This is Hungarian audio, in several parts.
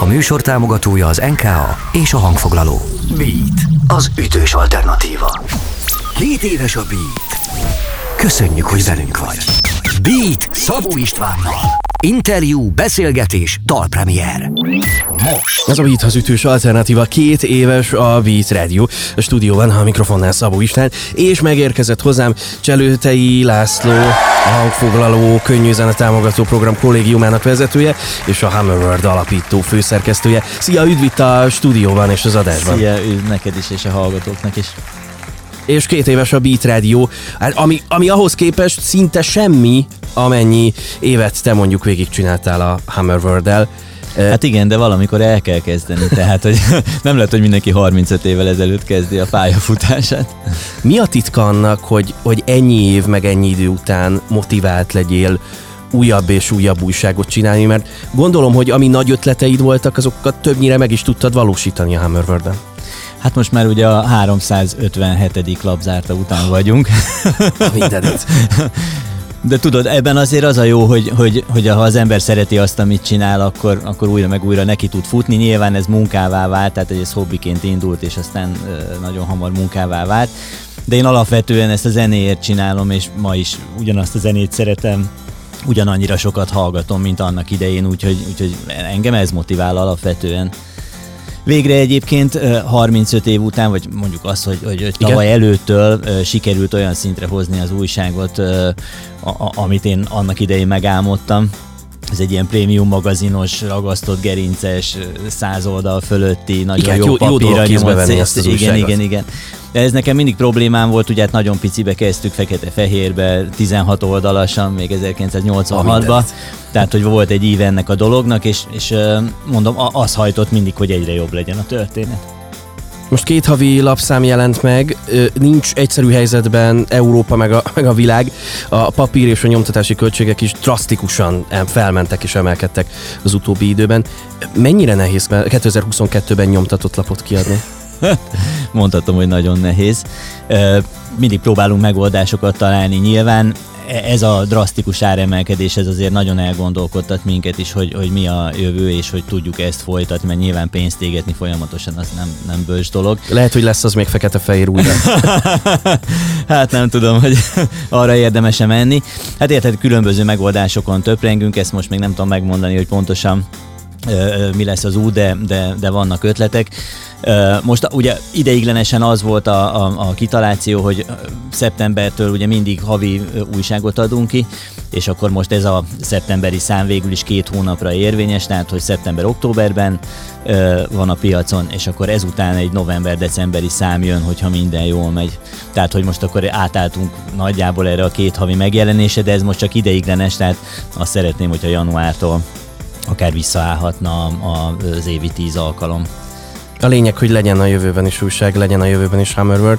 A műsor támogatója az NKA és a hangfoglaló. Beat, az ütős alternatíva. 7 éves a Beat. Köszönjük, hogy velünk vagy. Beat Szabó Istvánnal. Interjú, beszélgetés, dalpremiér. Most. Ez a Beat az ütős alternatíva, 2 éves a Beat Radio. A stúdióban a mikrofonnál Szabó István, és megérkezett hozzám Cselőtei László, a hangfoglaló könnyűzene támogató program kollégiumának vezetője, és a Hammerworld alapító főszerkesztője. Szia, üdv itt a stúdióban és az adásban. Szia, üdv neked is és a hallgatóknak is. És 2 éves a Beat Radio, ami ahhoz képest szinte semmi, amennyi évet te mondjuk végigcsináltál a Hammerworld-del. Hát igen, de valamikor el kell kezdeni, tehát hogy nem lehet, hogy mindenki 35 évvel ezelőtt kezdi a pályafutását. Mi a titka annak, hogy ennyi év meg ennyi idő után motivált legyél újabb és újabb újságot csinálni, mert gondolom, hogy ami nagy ötleteid voltak, azokat többnyire meg is tudtad valósítani a Hammerworld-en. Hát most már ugye a 357. labzárta után vagyunk. Mindenit. De tudod, ebben azért az a jó, hogy ha az ember szereti azt, amit csinál, akkor újra meg újra neki tud futni. Nyilván ez munkává vált, tehát ez hobbiként indult, és aztán nagyon hamar munkává vált. De én alapvetően ezt a zenéért csinálom, és ma is ugyanazt a zenét szeretem. Ugyanannyira sokat hallgatom, mint annak idején, úgyhogy engem ez motivál alapvetően. Végre egyébként 35 év után, vagy mondjuk az, hogy tavaly előttől sikerült olyan szintre hozni az újságot, amit én annak idején megálmodtam. Ez egy ilyen prémium magazinos, ragasztott gerinces, 100 oldal fölötti, nagyon jó papírra nyomott szét. Igen. De ez nekem mindig problémám volt, ugye hát nagyon picibe kezdtük, fekete-fehérbe, 16 oldalasan, még 1986-ban. Tehát, hogy volt egy íve ennek a dolognak, és mondom, az hajtott mindig, hogy egyre jobb legyen a történet. Most 2 havi lapszám jelent meg, nincs egyszerű helyzetben Európa meg a világ, a papír és a nyomtatási költségek is drasztikusan felmentek és emelkedtek az utóbbi időben. Mennyire nehéz 2022-ben nyomtatott lapot kiadni? Mondhatom, hogy nagyon nehéz. Mindig próbálunk megoldásokat találni nyilván. Ez a drasztikus áremelkedés, ez azért nagyon elgondolkodtat minket is, hogy mi a jövő, és hogy tudjuk ezt folytatni, mert nyilván pénzt égetni folyamatosan az nem bölcs dolog. Lehet, hogy lesz az még fekete-fehér újra. Hát nem tudom, hogy arra érdemes-e menni. Hát érted, különböző megoldásokon töprengünk, ezt most még nem tudom megmondani, hogy pontosan mi lesz az út, de vannak ötletek. Most ugye ideiglenesen az volt a kitaláció, hogy szeptembertől ugye mindig havi újságot adunk ki, és akkor most ez a szeptemberi szám végül is 2 hónapra érvényes, tehát hogy szeptember-októberben van a piacon, és akkor ezután egy november-decemberi szám jön, hogyha minden jól megy. Tehát, hogy most akkor átálltunk nagyjából erre a 2 havi megjelenése, de ez most csak ideiglenes, tehát azt szeretném, hogyha januártól akár visszaállhatna az évi 10 alkalom. A lényeg, hogy legyen a jövőben is újság, legyen a jövőben is Hammerworld.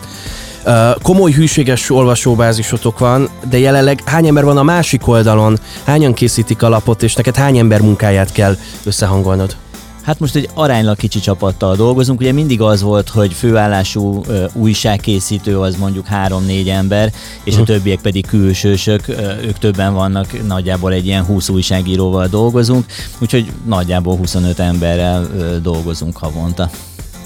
Komoly hűséges olvasóbázisotok van, de jelenleg hány ember van a másik oldalon? Hányan készítik a lapot, és neked hány ember munkáját kell összehangolnod? Hát most egy aránylag kicsi csapattal dolgozunk, ugye mindig az volt, hogy főállású újságkészítő az mondjuk 3-4 ember, és a többiek pedig külsősök, ők többen vannak, nagyjából egy ilyen 20 újságíróval dolgozunk, úgyhogy nagyjából 25 emberrel dolgozunk havonta.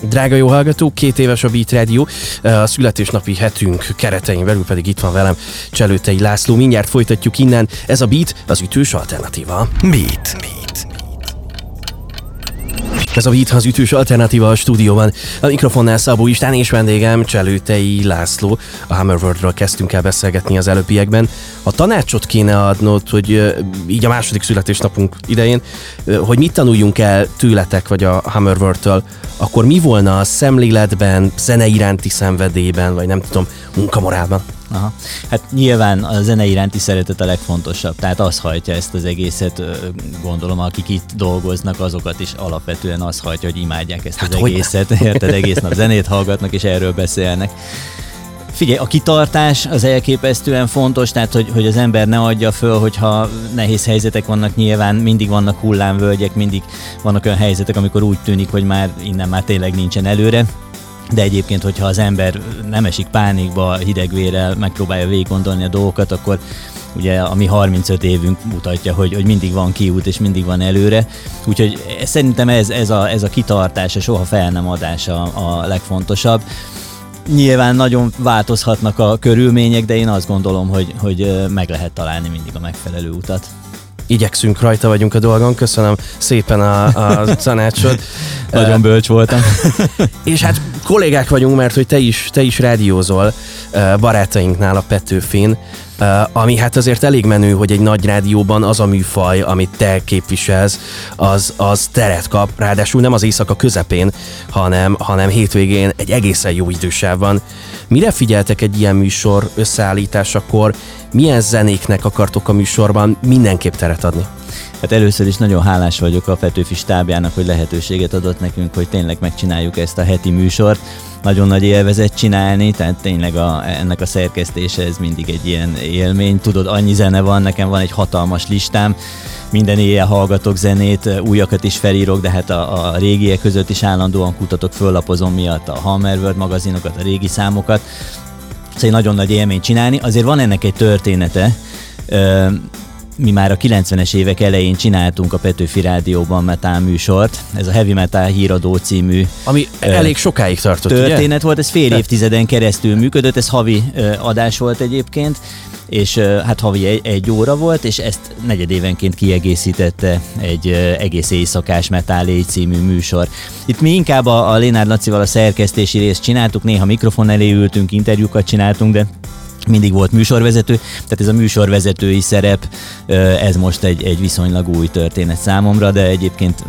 Drága jó hallgató, 2 éves a Beat Radio, a születésnapi hetünk keretein belül pedig itt van velem Cselőtei László, mindjárt folytatjuk innen, ez a Beat, az ütős alternatíva. Beat. Ez a Beat az ütős alternatíva a stúdióban. A mikrofonnál Szabó István és vendégem Cselőtei László. A Hammerworldről kezdtünk el beszélgetni az előbbiekben. Ha tanácsot kéne adnod, hogy így a 2. születésnapunk idején, hogy mit tanuljunk el tőletek vagy a Hammerworldtől, akkor mi volna a szemléletben, zene iránti szenvedélyben, vagy nem tudom, munkamorálban? Aha. Hát nyilván a zene iránti szeretet a legfontosabb, tehát az hajtja ezt az egészet, gondolom akik itt dolgoznak, azokat is alapvetően az hajtja, hogy imádják ezt az egészet, érted, egész nap zenét hallgatnak és erről beszélnek. Figyelj, a kitartás az elképesztően fontos, tehát hogy az ember ne adja föl, hogyha nehéz helyzetek vannak, nyilván mindig vannak hullámvölgyek, mindig vannak olyan helyzetek, amikor úgy tűnik, hogy már innen már tényleg nincsen előre. De egyébként, hogyha az ember nem esik pánikba, hidegvérrel megpróbálja végig gondolni a dolgokat, akkor ugye ami 35 évünk mutatja, hogy mindig van kiút és mindig van előre. Úgyhogy szerintem ez a kitartás, a soha fel nem adás a legfontosabb. Nyilván nagyon változhatnak a körülmények, de én azt gondolom, hogy meg lehet találni mindig a megfelelő utat. Igyekszünk, rajta vagyunk a dolgon. Köszönöm szépen a tanácsot. Nagyon bölcs voltam. És hát kollégák vagyunk, mert hogy te is rádiózol barátainknál a Petőfin, ami hát azért elég menő, hogy egy nagy rádióban az a műfaj, amit te képviselsz, az teret kap, ráadásul nem az éjszaka közepén, hanem hétvégén egy egészen jó idősávban. Mire figyeltek egy ilyen műsor összeállításakor? Milyen zenéknek akartok a műsorban mindenképp teret adni? Hát először is nagyon hálás vagyok a Petőfi stábjának, hogy lehetőséget adott nekünk, hogy tényleg megcsináljuk ezt a heti műsort. Nagyon nagy élvezet csinálni, tehát tényleg ennek a szerkesztése ez mindig egy ilyen élmény. Tudod, annyi zene van, nekem van egy hatalmas listám, minden éjjel hallgatok zenét, újakat is felírok, de hát a régiek között is állandóan kutatok, föllapozom miatt a Hammerworld magazinokat, a régi számokat. Szóval nagyon nagy élmény csinálni. Azért van ennek egy története. Mi már a 90-es évek elején csináltunk a Petőfi Rádióban metal műsort, ez a Heavy Metal Híradó című. Ami elég sokáig tartott, történet ugye? Volt, ez fél évtizeden keresztül működött, ez havi adás volt egyébként, és hát havi egy óra volt, és ezt negyedévenként kiegészítette egy egész éjszakás metal éj című műsor. Itt mi inkább a Lénárd Lacival a szerkesztési részt csináltuk, néha mikrofon elé ültünk, interjúkat csináltunk, de mindig volt műsorvezető, tehát ez a műsorvezetői szerep, ez most egy viszonylag új történet számomra, de egyébként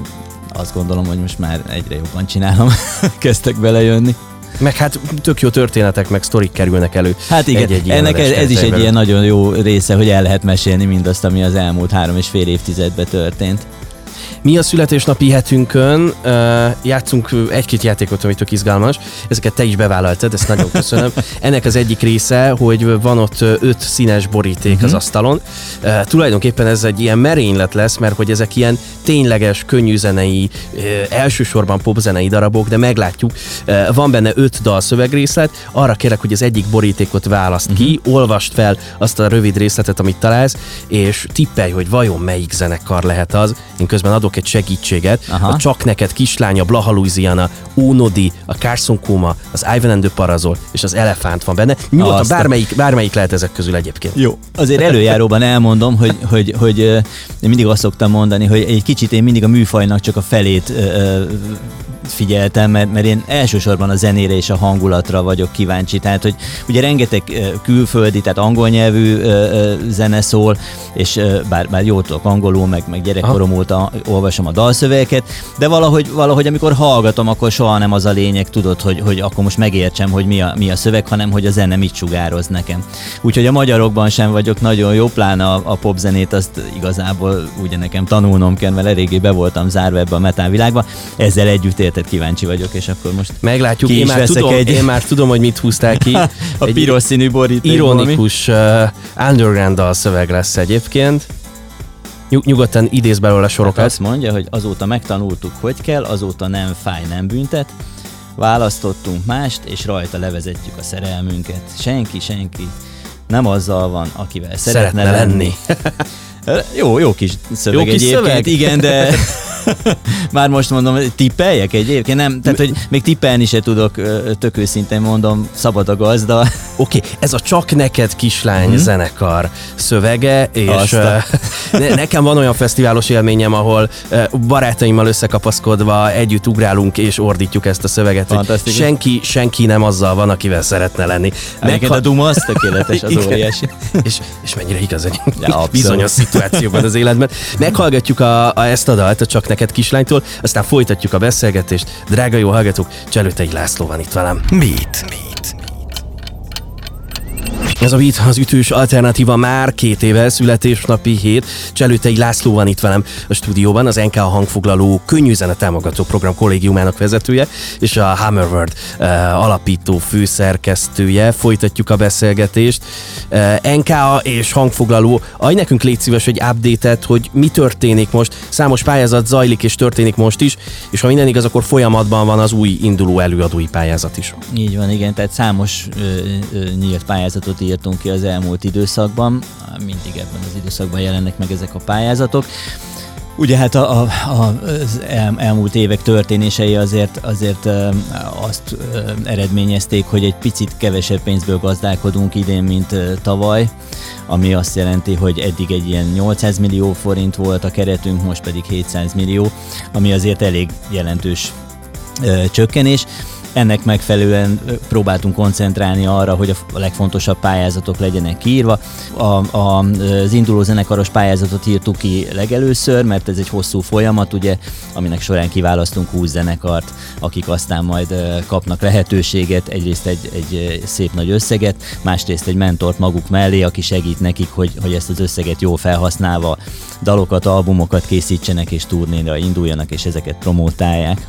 azt gondolom, hogy most már egyre jobban csinálom, kezdtek belejönni. Meg hát tök jó történetek, meg sztorik kerülnek elő. Hát igen, ennek ez is egy ilyen nagyon jó része, hogy el lehet mesélni mindazt, ami az elmúlt 3,5 évtizedben történt. Mi a születésnapi hetünkön játszunk egy-két játékot, ami tök izgalmas. Ezeket te is bevállaltad, ezt nagyon köszönöm. Ennek az egyik része, hogy van ott 5 színes boríték az asztalon. Tulajdonképpen ez egy ilyen merénylet lesz, mert hogy ezek ilyen tényleges, könnyűzenei, elsősorban popzenei darabok, de meglátjuk. Van benne 5 dal szövegrészlet. Arra kérlek, hogy az egyik borítékot választ ki, olvast fel azt a rövid részletet, amit találsz, és tippelj, hogy vajon melyik zenekar lehet az. Én közben adok egy segítséget. Aha. A Csak Neked kislány, a Blaha Luiziana, Ónodi, a Carson Koma, az Ivan and the Parazol és az Elephant van benne. Nyugodtan bármelyik lehet ezek közül egyébként. Jó. Azért előjáróban elmondom, hogy én mindig azt szoktam mondani, hogy egy kicsit én mindig a műfajnak csak a felét figyeltem, mert én elsősorban a zenére és a hangulatra vagyok kíváncsi. Tehát, hogy ugye rengeteg külföldi, tehát angol nyelvű zene szól, és bár jól tudok angolul, meg gyerekkorom óta olvasom a dalszövegeket, de valahogy amikor hallgatom, akkor soha nem az a lényeg, tudod, hogy akkor most megértsem, hogy mi a szöveg, hanem hogy a zene mit sugároz nekem. Úgyhogy a magyarokban sem vagyok nagyon jó, pláne a popzenét, azt igazából ugye nekem tanulnom kell, mert eléggé be voltam zárva ebbe a metal világba. Ezzel együtt tehát kíváncsi vagyok, és akkor most meglátjuk. Én már tudom, hogy mit húztál ki. A piros színű boríték. Ironikus underground dalszöveg lesz egyébként. Nyugodtan idéz belőle sorokat. Hát azt mondja, hogy azóta megtanultuk, hogy kell, azóta nem fáj, nem büntet. Választottunk mást, és rajta levezetjük a szerelmünket. Senki nem azzal van, akivel szeretne lenni. Jó kis szöveg, jó kis egyébként. Szöveg? Igen, de... Már most mondom, tippeljek egyébként? Nem, tehát, hogy még tippelni se tudok, tök őszintén mondom, szabad a gazda. Oké, ez a Csak Neked kislány zenekar szövege, és nekem van olyan fesztiválos élményem, ahol barátaimmal összekapaszkodva együtt ugrálunk és ordítjuk ezt a szöveget, hogy senki nem azzal van, akivel szeretne lenni. A duma az tökéletes, az óriási. És mennyire igaz egy bizonyos szituációban az életben. Meghallgatjuk ezt a dalt, a Csak Neked kislánytól, aztán folytatjuk a beszélgetést. Drága jó hallgatók, Cselőtei László van itt velem. Beat. Ez a Beat, az ütős alternatíva, már 2 éve, születésnapi hét. Cselőtei László van itt velem a stúdióban, az NKA hangfoglaló könnyűzene támogató program kollégiumának vezetője, és a Hammerworld alapító főszerkesztője. Folytatjuk a beszélgetést. NKA és hangfoglaló, adj nekünk légy szíves egy update-et, hogy mi történik most. Számos pályázat zajlik és történik most is, és ha minden igaz, akkor folyamatban van az új induló előadói pályázat is. Így van, igen, tehát számos nyílt pályázatot írtunk ki az elmúlt időszakban, mindig ebben az időszakban jelennek meg ezek a pályázatok. Ugye hát az elmúlt évek történései azért azt eredményezték, hogy egy picit kevesebb pénzből gazdálkodunk idén, mint tavaly, ami azt jelenti, hogy eddig egy ilyen 800 millió forint volt a keretünk, most pedig 700 millió, ami azért elég jelentős csökkenés. Ennek megfelelően próbáltunk koncentrálni arra, hogy a legfontosabb pályázatok legyenek kiírva. Az induló zenekaros pályázatot írtuk ki legelőször, mert ez egy hosszú folyamat, ugye, aminek során kiválasztunk 20 zenekart, akik aztán majd kapnak lehetőséget, egyrészt egy szép nagy összeget, másrészt egy mentort maguk mellé, aki segít nekik, hogy ezt az összeget jól felhasználva dalokat, albumokat készítsenek és turnéra induljanak, és ezeket promótálják.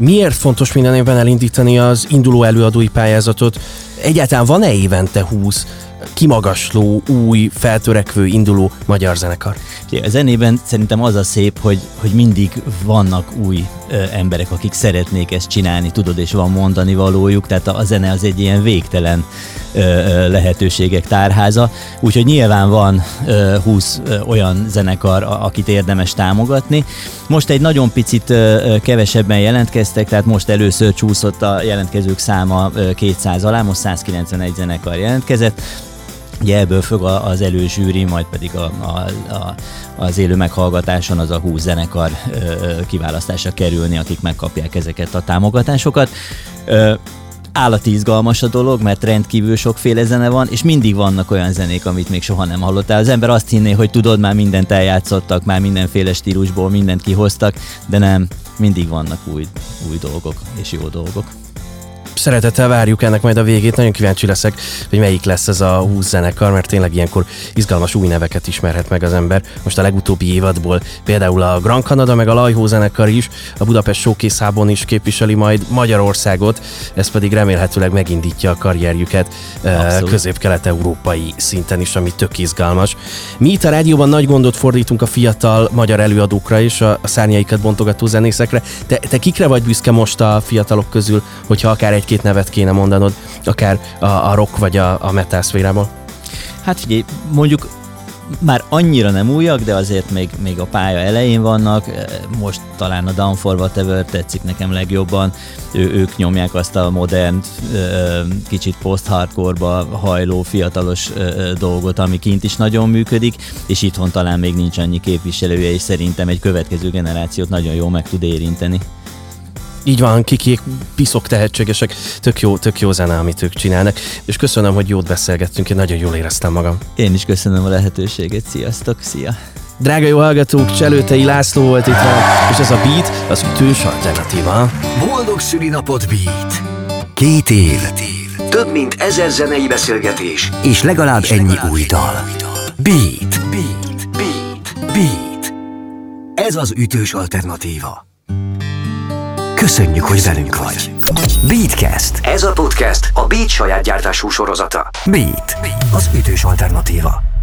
Miért fontos minden évben elindítani az induló előadói pályázatot? Egyáltalán van-e évente 20 kimagasló, új, feltörekvő, induló magyar zenekar? A zenében szerintem az a szép, hogy mindig vannak új emberek, akik szeretnék ezt csinálni, tudod, és van mondani valójuk, tehát a zene az egy ilyen végtelen lehetőségek tárháza, úgyhogy nyilván van 20 olyan zenekar, akit érdemes támogatni. Most egy nagyon picit kevesebben jelentkeztek, tehát most először csúszott a jelentkezők száma 200 alá, most 191 zenekar jelentkezett. Ugye ebből fog az előzsűri, majd pedig az élő meghallgatáson az a 20 zenekar kiválasztása kerülni, akik megkapják ezeket a támogatásokat. Állati izgalmas a dolog, mert rendkívül sokféle zene van, és mindig vannak olyan zenék, amit még soha nem hallottál. Az ember azt hinné, hogy tudod, már mindent eljátszottak, már mindenféle stílusból mindent kihoztak, de nem, mindig vannak új dolgok és jó dolgok. Szeretettel várjuk ennek majd a végét, nagyon kíváncsi leszek, hogy melyik lesz ez a 20 zenekar, mert tényleg ilyenkor izgalmas új neveket ismerhet meg az ember. Most a legutóbbi évadból például a Gran Canada meg a Lajó zenekar is a Budapest Showcase-ábon is képviseli majd Magyarországot, ez pedig remélhetőleg megindítja a karrierjüket közép-kelet-európai szinten is, ami tök izgalmas. Mi itt a rádióban nagy gondot fordítunk a fiatal magyar előadókra és a szárnyaikat bontogató zenészekre. Te kikre vagy büszke most a fiatalok közül, hogyha akár egy-két nevet kéne mondanod, akár a rock vagy a metal szférából? Hát figyelj, mondjuk már annyira nem újak, de azért még a pálya elején vannak. Most talán a Down For Whatever tetszik nekem legjobban. Ők nyomják azt a modern, kicsit post-hardcore-ba hajló, fiatalos dolgot, ami kint is nagyon működik, és itthon talán még nincs annyi képviselője, és szerintem egy következő generációt nagyon jól meg tud érinteni. Így van, kikék, piszok tehetségesek, tök jó zene, amit ők csinálnak, és köszönöm, hogy jót beszélgettünk, én nagyon jól éreztem magam. Én is köszönöm a lehetőséget, sziasztok, szia! Drága jó hallgatók, Cselőtei László volt itt van, és ez a Beat, az ütős alternatíva. Boldog szülinapot, Beat! 2 év, több mint 1000 zenei beszélgetés, és legalább ennyi új dal. Beat. Beat. Ez az ütős alternatíva. Köszönjük, hogy velünk vagy. Beatcast. Ez a podcast a Beat saját gyártású sorozata. Beat. Az ütős alternatíva.